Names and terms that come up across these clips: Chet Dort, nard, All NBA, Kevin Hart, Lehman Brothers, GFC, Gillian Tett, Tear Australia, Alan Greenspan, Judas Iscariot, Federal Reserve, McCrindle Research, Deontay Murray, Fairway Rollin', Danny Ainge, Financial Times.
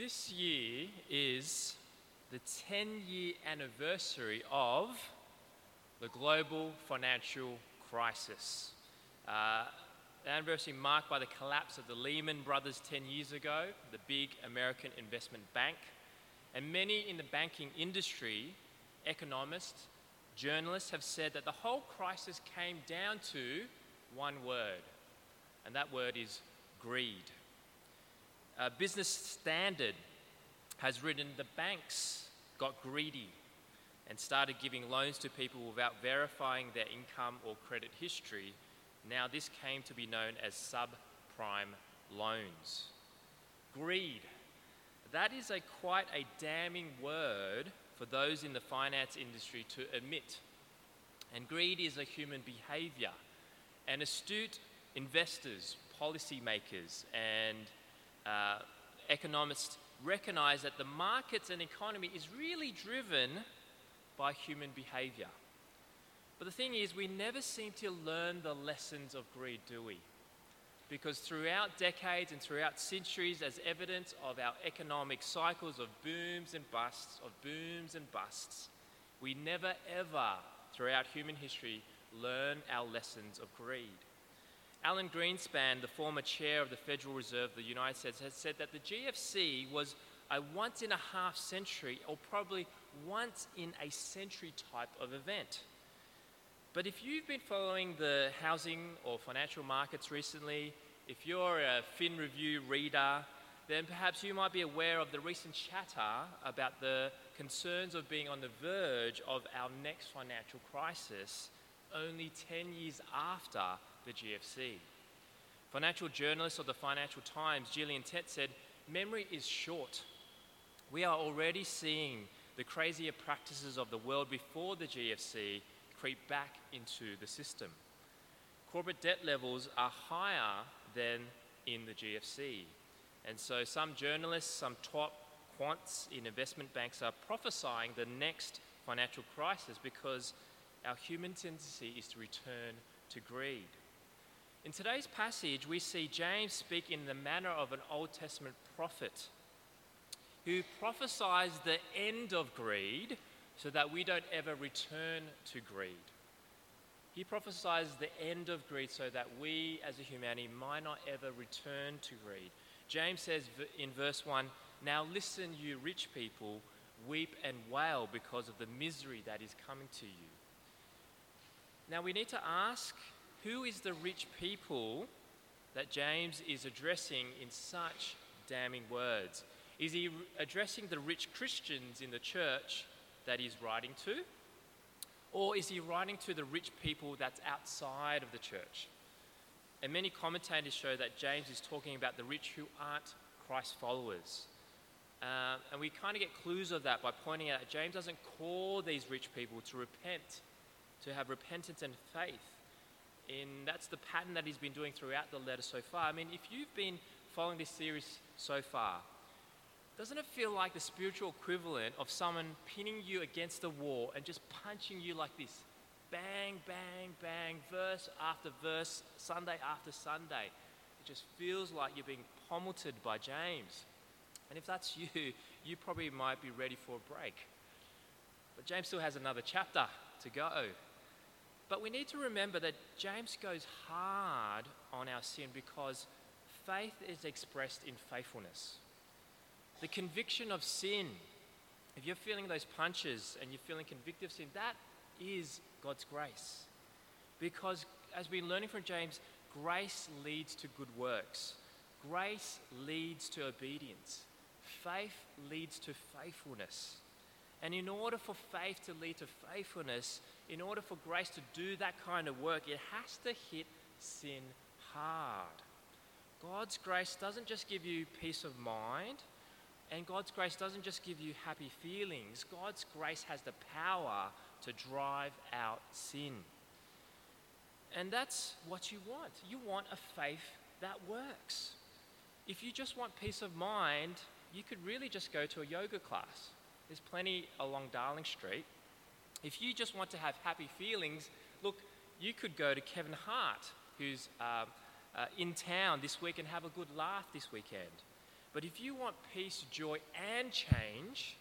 This year is the 10-year anniversary of the global financial crisis. The anniversary marked by the collapse of the Lehman Brothers 10 years ago, the big American investment bank, and many in the banking industry, economists, journalists have said that the whole crisis came down to one word, and that word is greed. Business Standard has written, the banks got greedy and started giving loans to people without verifying their income or credit history. Now this came to be known as subprime loans. Greed. That is quite a damning word for those in the finance industry to admit. And greed is a human behavior. And astute investors, policymakers, and economists recognize that the markets and economy is really driven by human behavior. But the thing is, we never seem to learn the lessons of greed, do we? Because throughout decades and throughout centuries, as evidence of our economic cycles of booms and busts, we never ever, throughout human history, learn our lessons of greed. Alan Greenspan, the former chair of the Federal Reserve of the United States, has said that the GFC was a once-in-a-half-century, or probably once-in-a-century type of event. But if you've been following the housing or financial markets recently, if you're a Fin Review reader, then perhaps you might be aware of the recent chatter about the concerns of being on the verge of our next financial crisis only 10 years after the GFC. Financial journalist of the Financial Times, Gillian Tett, said, "Memory is short. We are already seeing the crazier practices of the world before the GFC creep back into the system. Corporate debt levels are higher than in the GFC. And so some journalists, some top quants in investment banks are prophesying the next financial crisis because our human tendency is to return to greed." In today's passage, we see James speak in the manner of an Old Testament prophet who prophesies the end of greed so that we don't ever return to greed. He prophesies the end of greed so that we as a humanity might not ever return to greed. James says in verse 1, "Now listen, you rich people, weep and wail because of the misery that is coming to you." Now we need to ask, who is the rich people that James is addressing in such damning words? Is he addressing the rich Christians in the church that he's writing to? Or is he writing to the rich people that's outside of the church? And many commentators show that James is talking about the rich who aren't Christ followers. And we kind of get clues of that by pointing out that James doesn't call these rich people to repent, to have repentance and faith. That's the pattern that he's been doing throughout the letter so far. I mean, if you've been following this series so far, doesn't it feel like the spiritual equivalent of someone pinning you against the wall and just punching you like this? Bang, bang, bang, verse after verse, Sunday after Sunday. It just feels like you're being pommeled by James. And if that's you, you probably might be ready for a break. But James still has another chapter to go. But we need to remember that James goes hard on our sin because faith is expressed in faithfulness. The conviction of sin, if you're feeling those punches and you're feeling convicted of sin, that is God's grace. Because as we're learning from James, grace leads to good works. Grace leads to obedience. Faith leads to faithfulness. And in order for faith to lead to faithfulness, in order for grace to do that kind of work, it has to hit sin hard. God's grace doesn't just give you peace of mind, and God's grace doesn't just give you happy feelings. God's grace has the power to drive out sin. And that's what you want. You want a faith that works. If you just want peace of mind, you could really just go to a yoga class. There's plenty along Darling Street. If you just want to have happy feelings, look, you could go to Kevin Hart, who's in town this week, and have a good laugh this weekend. But if you want peace, joy, and change,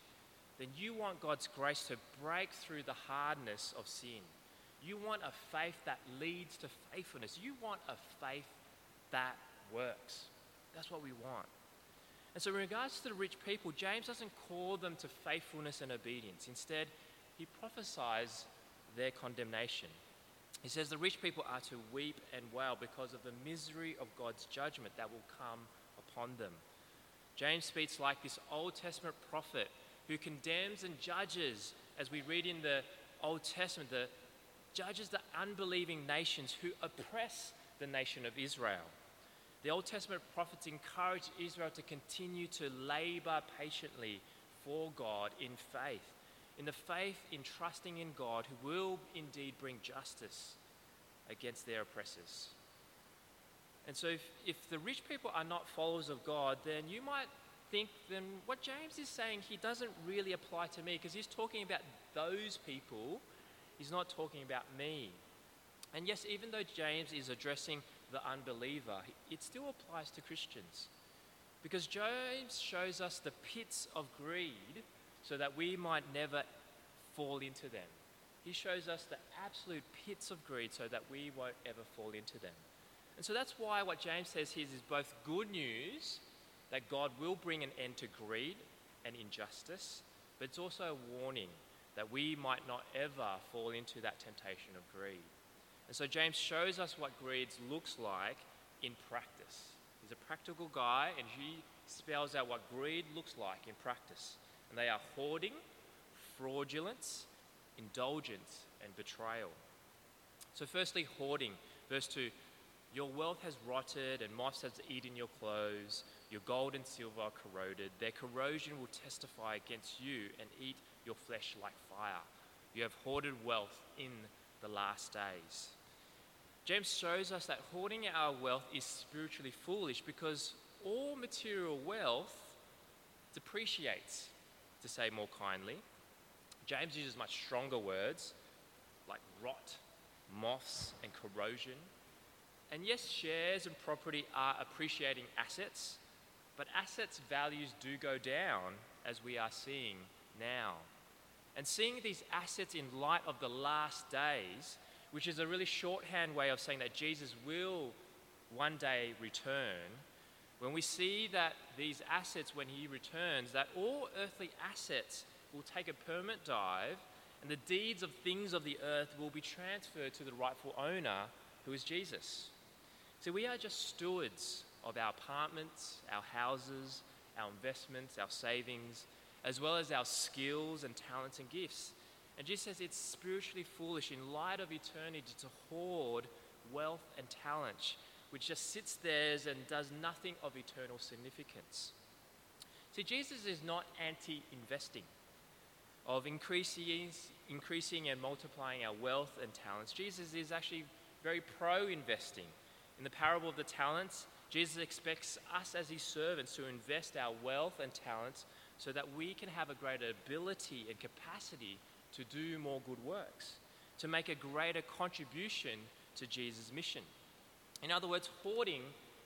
then you want God's grace to break through the hardness of sin. You want a faith that leads to faithfulness. You want a faith that works. That's what we want. And so in regards to the rich people, James doesn't call them to faithfulness and obedience. Instead, he prophesies their condemnation. He says the rich people are to weep and wail because of the misery of God's judgment that will come upon them. James speaks like this Old Testament prophet who condemns and judges, as we read in the Old Testament, the judges the unbelieving nations who oppress the nation of Israel. The Old Testament prophets encourage Israel to continue to labor patiently for God in faith, in the faith in trusting in God who will indeed bring justice against their oppressors. And so if the rich people are not followers of God, then you might think, then what James is saying, he doesn't really apply to me because he's talking about those people. He's not talking about me. And yes, even though James is addressing the unbeliever, it still applies to Christians. Because James shows us the pits of greed so that we might never fall into them. He shows us the absolute pits of greed so that we won't ever fall into them. And so that's why what James says here is both good news, that God will bring an end to greed and injustice, but it's also a warning that we might not ever fall into that temptation of greed. And so James shows us what greed looks like in practice. He's a practical guy, and he spells out what greed looks like in practice. And they are hoarding, fraudulence, indulgence, and betrayal. So firstly, hoarding. Verse 2, your wealth has rotted, and moths have eaten your clothes. Your gold and silver are corroded. Their corrosion will testify against you and eat your flesh like fire. You have hoarded wealth in the last days. James shows us that hoarding our wealth is spiritually foolish because all material wealth depreciates, to say more kindly. James uses much stronger words like rot, moths, and corrosion. And yes, shares and property are appreciating assets, but assets' values do go down, as we are seeing now. And seeing these assets in light of the last days, which is a really shorthand way of saying that Jesus will one day return, when we see that these assets, when he returns, that all earthly assets will take a permanent dive and the deeds of things of the earth will be transferred to the rightful owner, who is Jesus. So we are just stewards of our apartments, our houses, our investments, our savings, as well as our skills and talents and gifts. And Jesus says it's spiritually foolish in light of eternity to hoard wealth and talent, which just sits there and does nothing of eternal significance. See, Jesus is not anti-investing, of increasing and multiplying our wealth and talents. Jesus is actually very pro-investing. In the parable of the talents, Jesus expects us as his servants to invest our wealth and talents so that we can have a greater ability and capacity to do more good works, to make a greater contribution to Jesus' mission. In other words, hoarding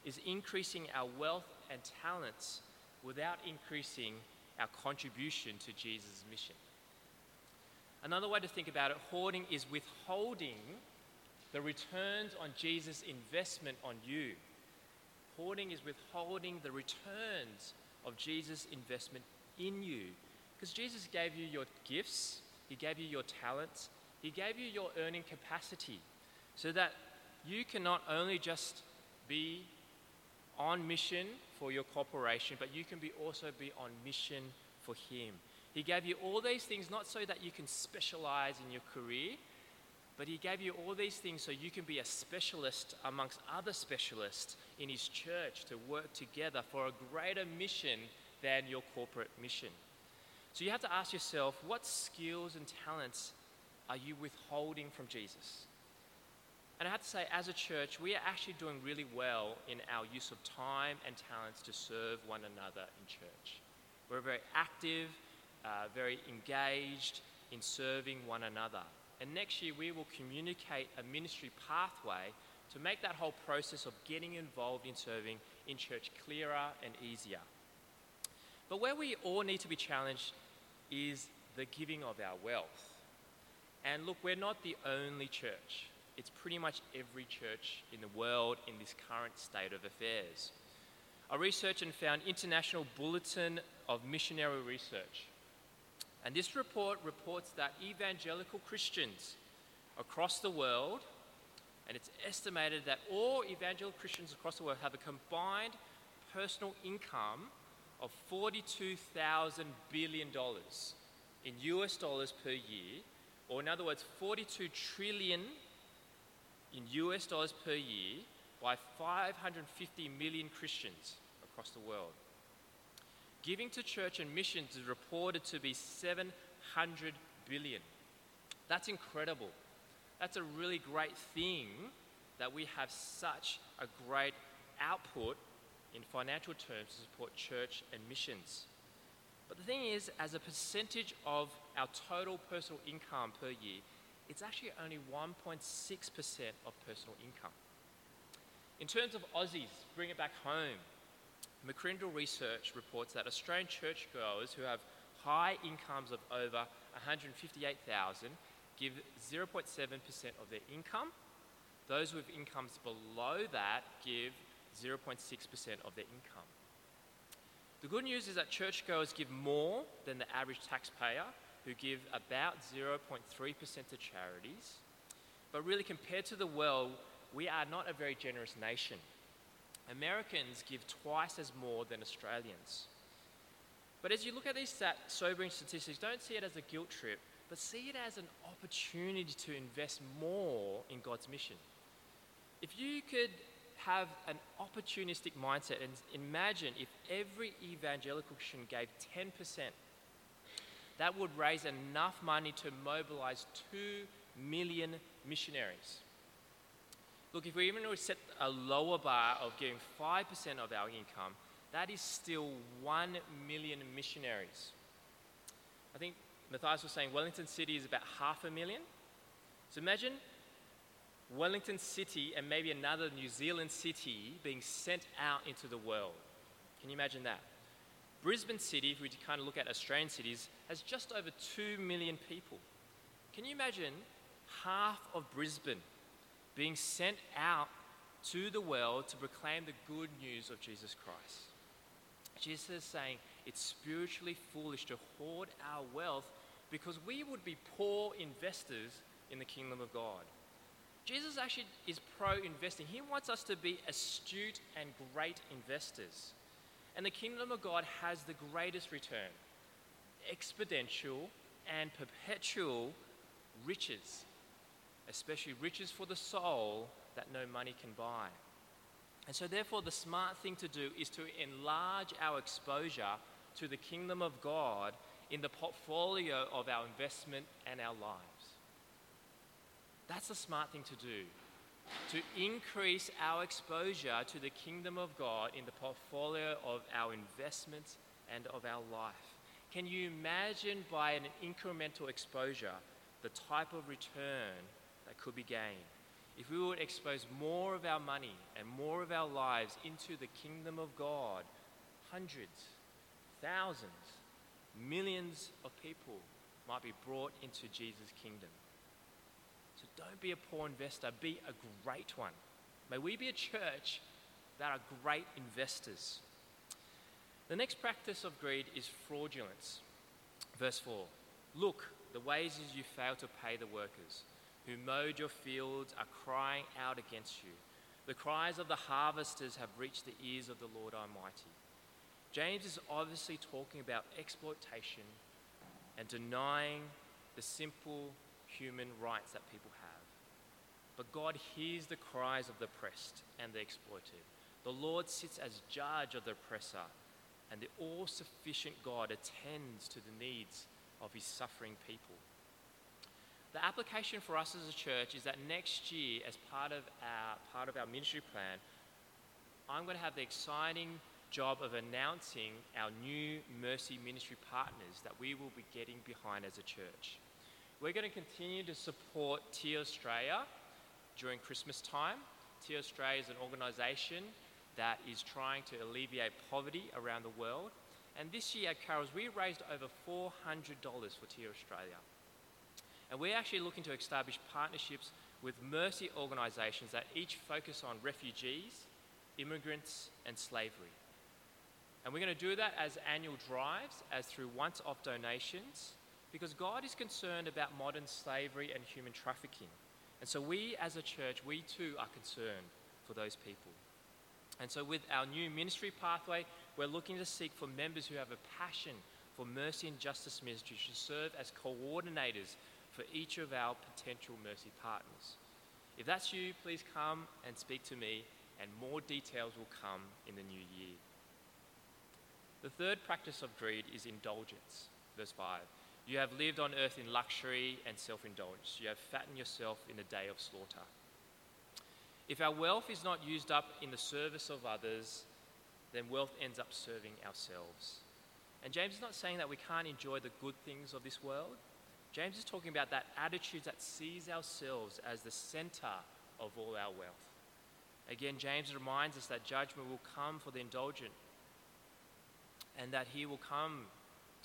is increasing our wealth and talents without increasing our contribution to Jesus' mission. Another way to think about it, hoarding is withholding the returns on Jesus' investment on you. Hoarding is withholding the returns of Jesus' investment in you. Because Jesus gave you your gifts, he gave you your talents, he gave you your earning capacity so that you can not only just be on mission for your corporation, but you can also be on mission for him. He gave you all these things not so that you can specialize in your career, but he gave you all these things so you can be a specialist amongst other specialists in his church to work together for a greater mission than your corporate mission. So you have to ask yourself, what skills and talents are you withholding from Jesus? And I have to say, as a church, we are actually doing really well in our use of time and talents to serve one another in church. We're very active, very engaged in serving one another. And next year, we will communicate a ministry pathway to make that whole process of getting involved in serving in church clearer and easier. But where we all need to be challenged is the giving of our wealth. And look, we're not the only church. It's pretty much every church in the world in this current state of affairs. I researched and found International Bulletin of Missionary Research. And this report reports that evangelical Christians across the world, and it's estimated that all evangelical Christians across the world have a combined personal income of $42,000 billion in US dollars per year, or in other words, 42 trillion in US dollars per year by 550 million Christians across the world. Giving to church and missions is reported to be $700 billion. That's incredible. That's a really great thing that we have such a great output in financial terms to support church and missions. But the thing is, as a percentage of our total personal income per year, it's actually only 1.6% of personal income. In terms of Aussies, bring it back home, McCrindle Research reports that Australian churchgoers who have high incomes of over $158,000 give 0.7% of their income. Those with incomes below that give 0.6% of their income. The good news is that churchgoers give more than the average taxpayer, who give about 0.3% to charities. But really, compared to the world, we are not a very generous nation. Americans give twice as more than Australians. But as you look at these sobering statistics, don't see it as a guilt trip, but see it as an opportunity to invest more in God's mission. If you could have an opportunistic mindset and imagine if every evangelical Christian gave 10%, that would raise enough money to mobilize 2 million missionaries. Look, if we even set a lower bar of giving 5% of our income, that is still 1 million missionaries. I think Matthias was saying Wellington City is about 500,000. So imagine Wellington City and maybe another New Zealand city being sent out into the world. Can you imagine that? Brisbane City, if we kind of look at Australian cities, has just over 2 million people. Can you imagine half of Brisbane being sent out to the world to proclaim the good news of Jesus Christ? Jesus is saying it's spiritually foolish to hoard our wealth because we would be poor investors in the kingdom of God. Jesus actually is pro-investing. He wants us to be astute and great investors. And the kingdom of God has the greatest return, exponential and perpetual riches, especially riches for the soul that no money can buy. And so therefore, the smart thing to do is to enlarge our exposure to the kingdom of God in the portfolio of our investment and our lives. That's the smart thing to do. To increase our exposure to the kingdom of God in the portfolio of our investments and of our life. Can you imagine by an incremental exposure the type of return that could be gained? If we would expose more of our money and more of our lives into the kingdom of God, hundreds, thousands, millions of people might be brought into Jesus' kingdom. So don't be a poor investor, be a great one. May we be a church that are great investors. The next practice of greed is fraudulence. Verse 4, look, the wages you fail to pay the workers who mowed your fields are crying out against you. The cries of the harvesters have reached the ears of the Lord Almighty. James is obviously talking about exploitation and denying the simple human rights that people have. But God hears the cries of the oppressed and the exploited. The Lord sits as judge of the oppressor, and the all-sufficient God attends to the needs of his suffering people. The application for us as a church is that next year, as part of our ministry plan, I'm going to have the exciting job of announcing our new Mercy Ministry partners that we will be getting behind as a church. We're going to continue to support Tear Australia during Christmas time. Tear Australia is an organisation that is trying to alleviate poverty around the world. And this year at Carol's, we raised over $400 for Tear Australia. And we're actually looking to establish partnerships with mercy organisations that each focus on refugees, immigrants, and slavery. And we're going to do that as annual drives, as through once-off donations, because God is concerned about modern slavery and human trafficking. And so we, as a church, we too are concerned for those people. And so with our new ministry pathway, we're looking to seek for members who have a passion for mercy and justice ministry to serve as coordinators for each of our potential mercy partners. If that's you, please come and speak to me, and more details will come in the new year. The third practice of greed is indulgence. Verse 5, you have lived on earth in luxury and self-indulgence. You have fattened yourself in the day of slaughter. If our wealth is not used up in the service of others, then wealth ends up serving ourselves. And James is not saying that we can't enjoy the good things of this world. James is talking about that attitude that sees ourselves as the center of all our wealth. Again, James reminds us that judgment will come for the indulgent, and that he will come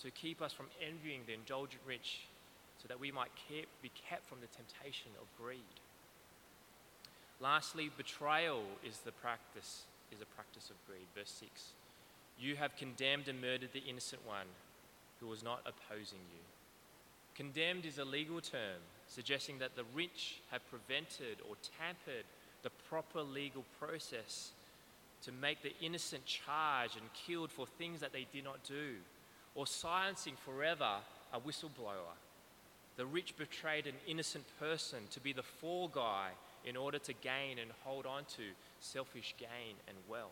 to keep us from envying the indulgent rich, so that we might be kept from the temptation of greed. Lastly, betrayal is a practice of greed. Verse 6, you have condemned and murdered the innocent one who was not opposing you. Condemned is a legal term suggesting that the rich have prevented or tampered the proper legal process to make the innocent charged and killed for things that they did not do, or silencing forever a whistleblower. The rich betrayed an innocent person to be the fall guy in order to gain and hold on to selfish gain and wealth.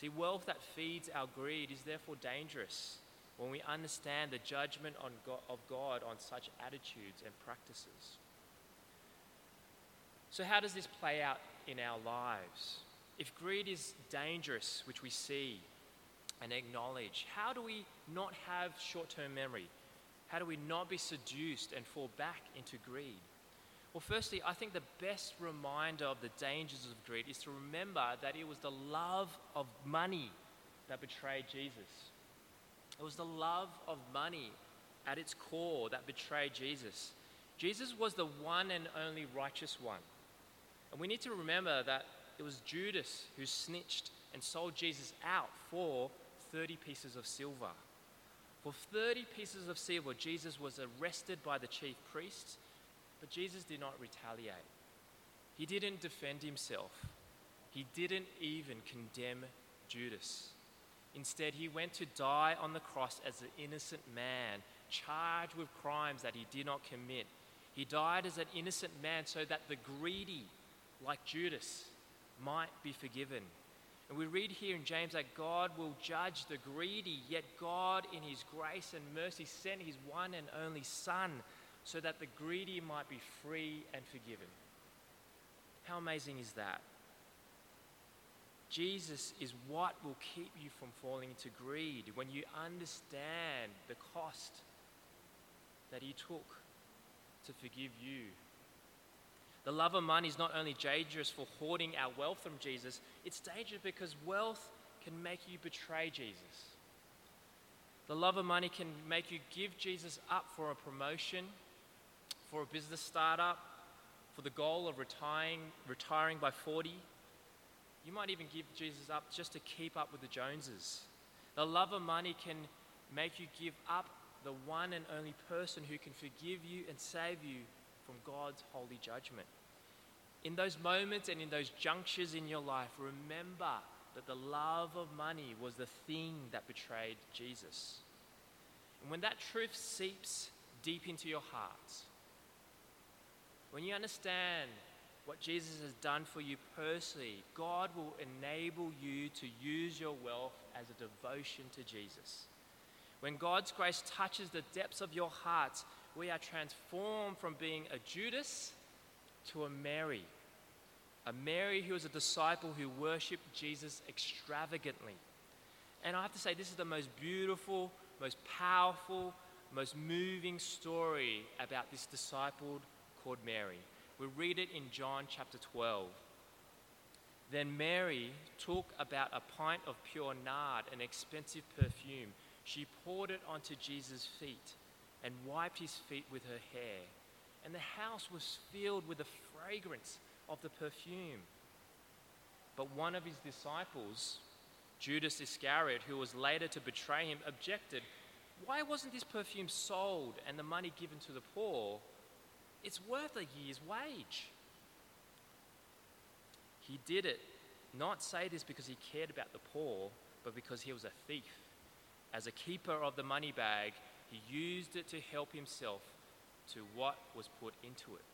See, wealth that feeds our greed is therefore dangerous when we understand the judgment of God on such attitudes and practices. So how does this play out in our lives? If greed is dangerous, which we see and acknowledge, how do we not have short-term memory? How do we not be seduced and fall back into greed? Well, firstly, I think the best reminder of the dangers of greed is to remember that it was the love of money that betrayed Jesus. It was the love of money at its core that betrayed Jesus. Jesus was the one and only righteous one. And we need to remember that it was Judas who snitched and sold Jesus out for 30 pieces of silver. For 30 pieces of silver, Jesus was arrested by the chief priests. But Jesus did not retaliate. He didn't defend himself. He didn't even condemn Judas. Instead, he went to die on the cross as an innocent man, charged with crimes that he did not commit. He died as an innocent man so that the greedy, like Judas, might be forgiven. And we read here in James that God will judge the greedy, yet God, in his grace and mercy, sent his one and only Son, so that the greedy might be free and forgiven. How amazing is that? Jesus is what will keep you from falling into greed when you understand the cost that he took to forgive you. The love of money is not only dangerous for hoarding our wealth from Jesus, it's dangerous because wealth can make you betray Jesus. The love of money can make you give Jesus up for a promotion, for a business startup, for the goal of retiring by 40. You might even give Jesus up just to keep up with the Joneses. The love of money can make you give up the one and only person who can forgive you and save you from God's holy judgment. In those moments and in those junctures in your life, remember that the love of money was the thing that betrayed Jesus. And when that truth seeps deep into your hearts, when you understand what Jesus has done for you personally, God will enable you to use your wealth as a devotion to Jesus. When God's grace touches the depths of your hearts, we are transformed from being a Judas to a Mary who was a disciple who worshipped Jesus extravagantly. And I have to say, this is the most beautiful, most powerful, most moving story about this disciple called Mary. We read it in John chapter 12. Then Mary took about a pint of pure nard, an expensive perfume. She poured it onto Jesus' feet and wiped his feet with her hair. And the house was filled with the fragrance of the perfume. But one of his disciples, Judas Iscariot, who was later to betray him, objected, "Why wasn't this perfume sold and the money given to the poor? It's worth a year's wage." He did it, not say this because he cared about the poor, but because he was a thief. As a keeper of the money bag, he used it to help himself to what was put into it.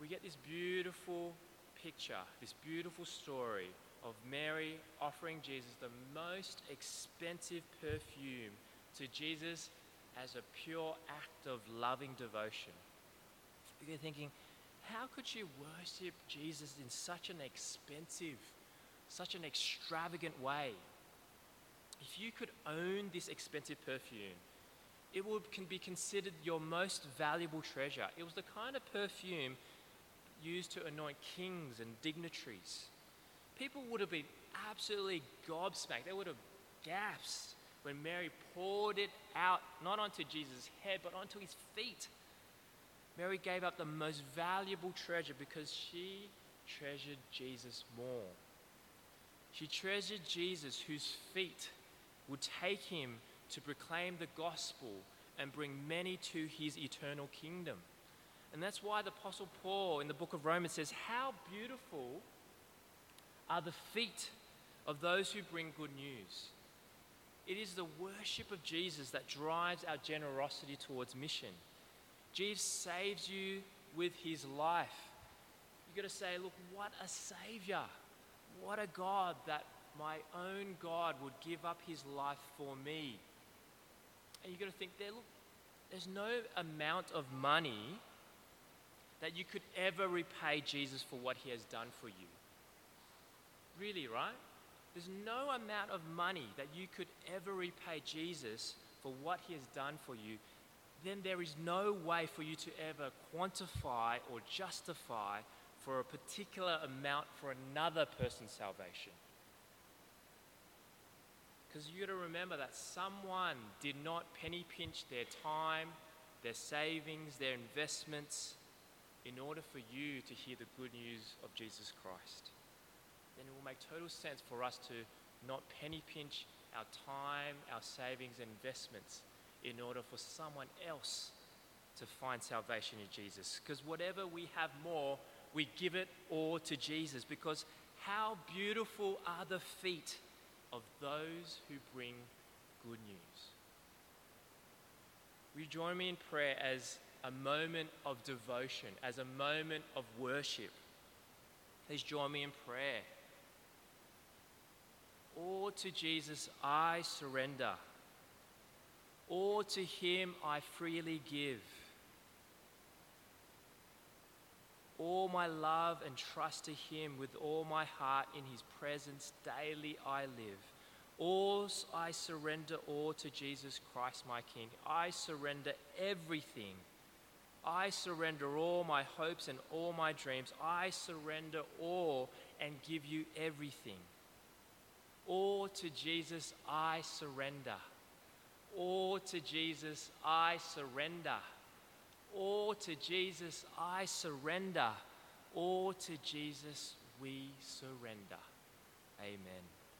We get this beautiful picture, this beautiful story of Mary offering Jesus the most expensive perfume to Jesus as a pure act of loving devotion. You're thinking, how could she worship Jesus in such an expensive, such an extravagant way? If you could own this expensive perfume, it can be considered your most valuable treasure. It was the kind of perfume used to anoint kings and dignitaries. People would have been absolutely gobsmacked. They would have gasped when Mary poured it out, not onto Jesus' head, but onto his feet. Mary gave up the most valuable treasure because she treasured Jesus more. She treasured Jesus, whose feet would take him to proclaim the gospel and bring many to his eternal kingdom. And that's why the Apostle Paul in the book of Romans says, "How beautiful are the feet of those who bring good news." It is the worship of Jesus that drives our generosity towards mission. Jesus saves you with his life. You've got to say, look, what a savior. What a God, that my own God would give up his life for me. And you've got to think, there's no amount of money that you could ever repay Jesus for what he has done for you. Really, right? There's no amount of money that you could ever repay Jesus for what he has done for you. Then there is no way for you to ever quantify or justify for a particular amount for another person's salvation. Because you've got to remember that someone did not penny pinch their time, their savings, their investments, in order for you to hear the good news of Jesus Christ. Then it will make total sense for us to not penny pinch our time, our savings, and investments in order for someone else to find salvation in Jesus. Because whatever we have more, we give it all to Jesus, because how beautiful are the feet of those who bring good news. Will you join me in prayer as a moment of devotion, as a moment of worship? Please join me in prayer. All to Jesus I surrender. All to him I freely give. All my love and trust to him, with all my heart in his presence daily I live. All I surrender, all to Jesus Christ my King. I surrender everything. I surrender all my hopes and all my dreams. I surrender all and give you everything. All to Jesus I surrender. All to Jesus I surrender. All to Jesus I surrender. All to Jesus we surrender. Amen.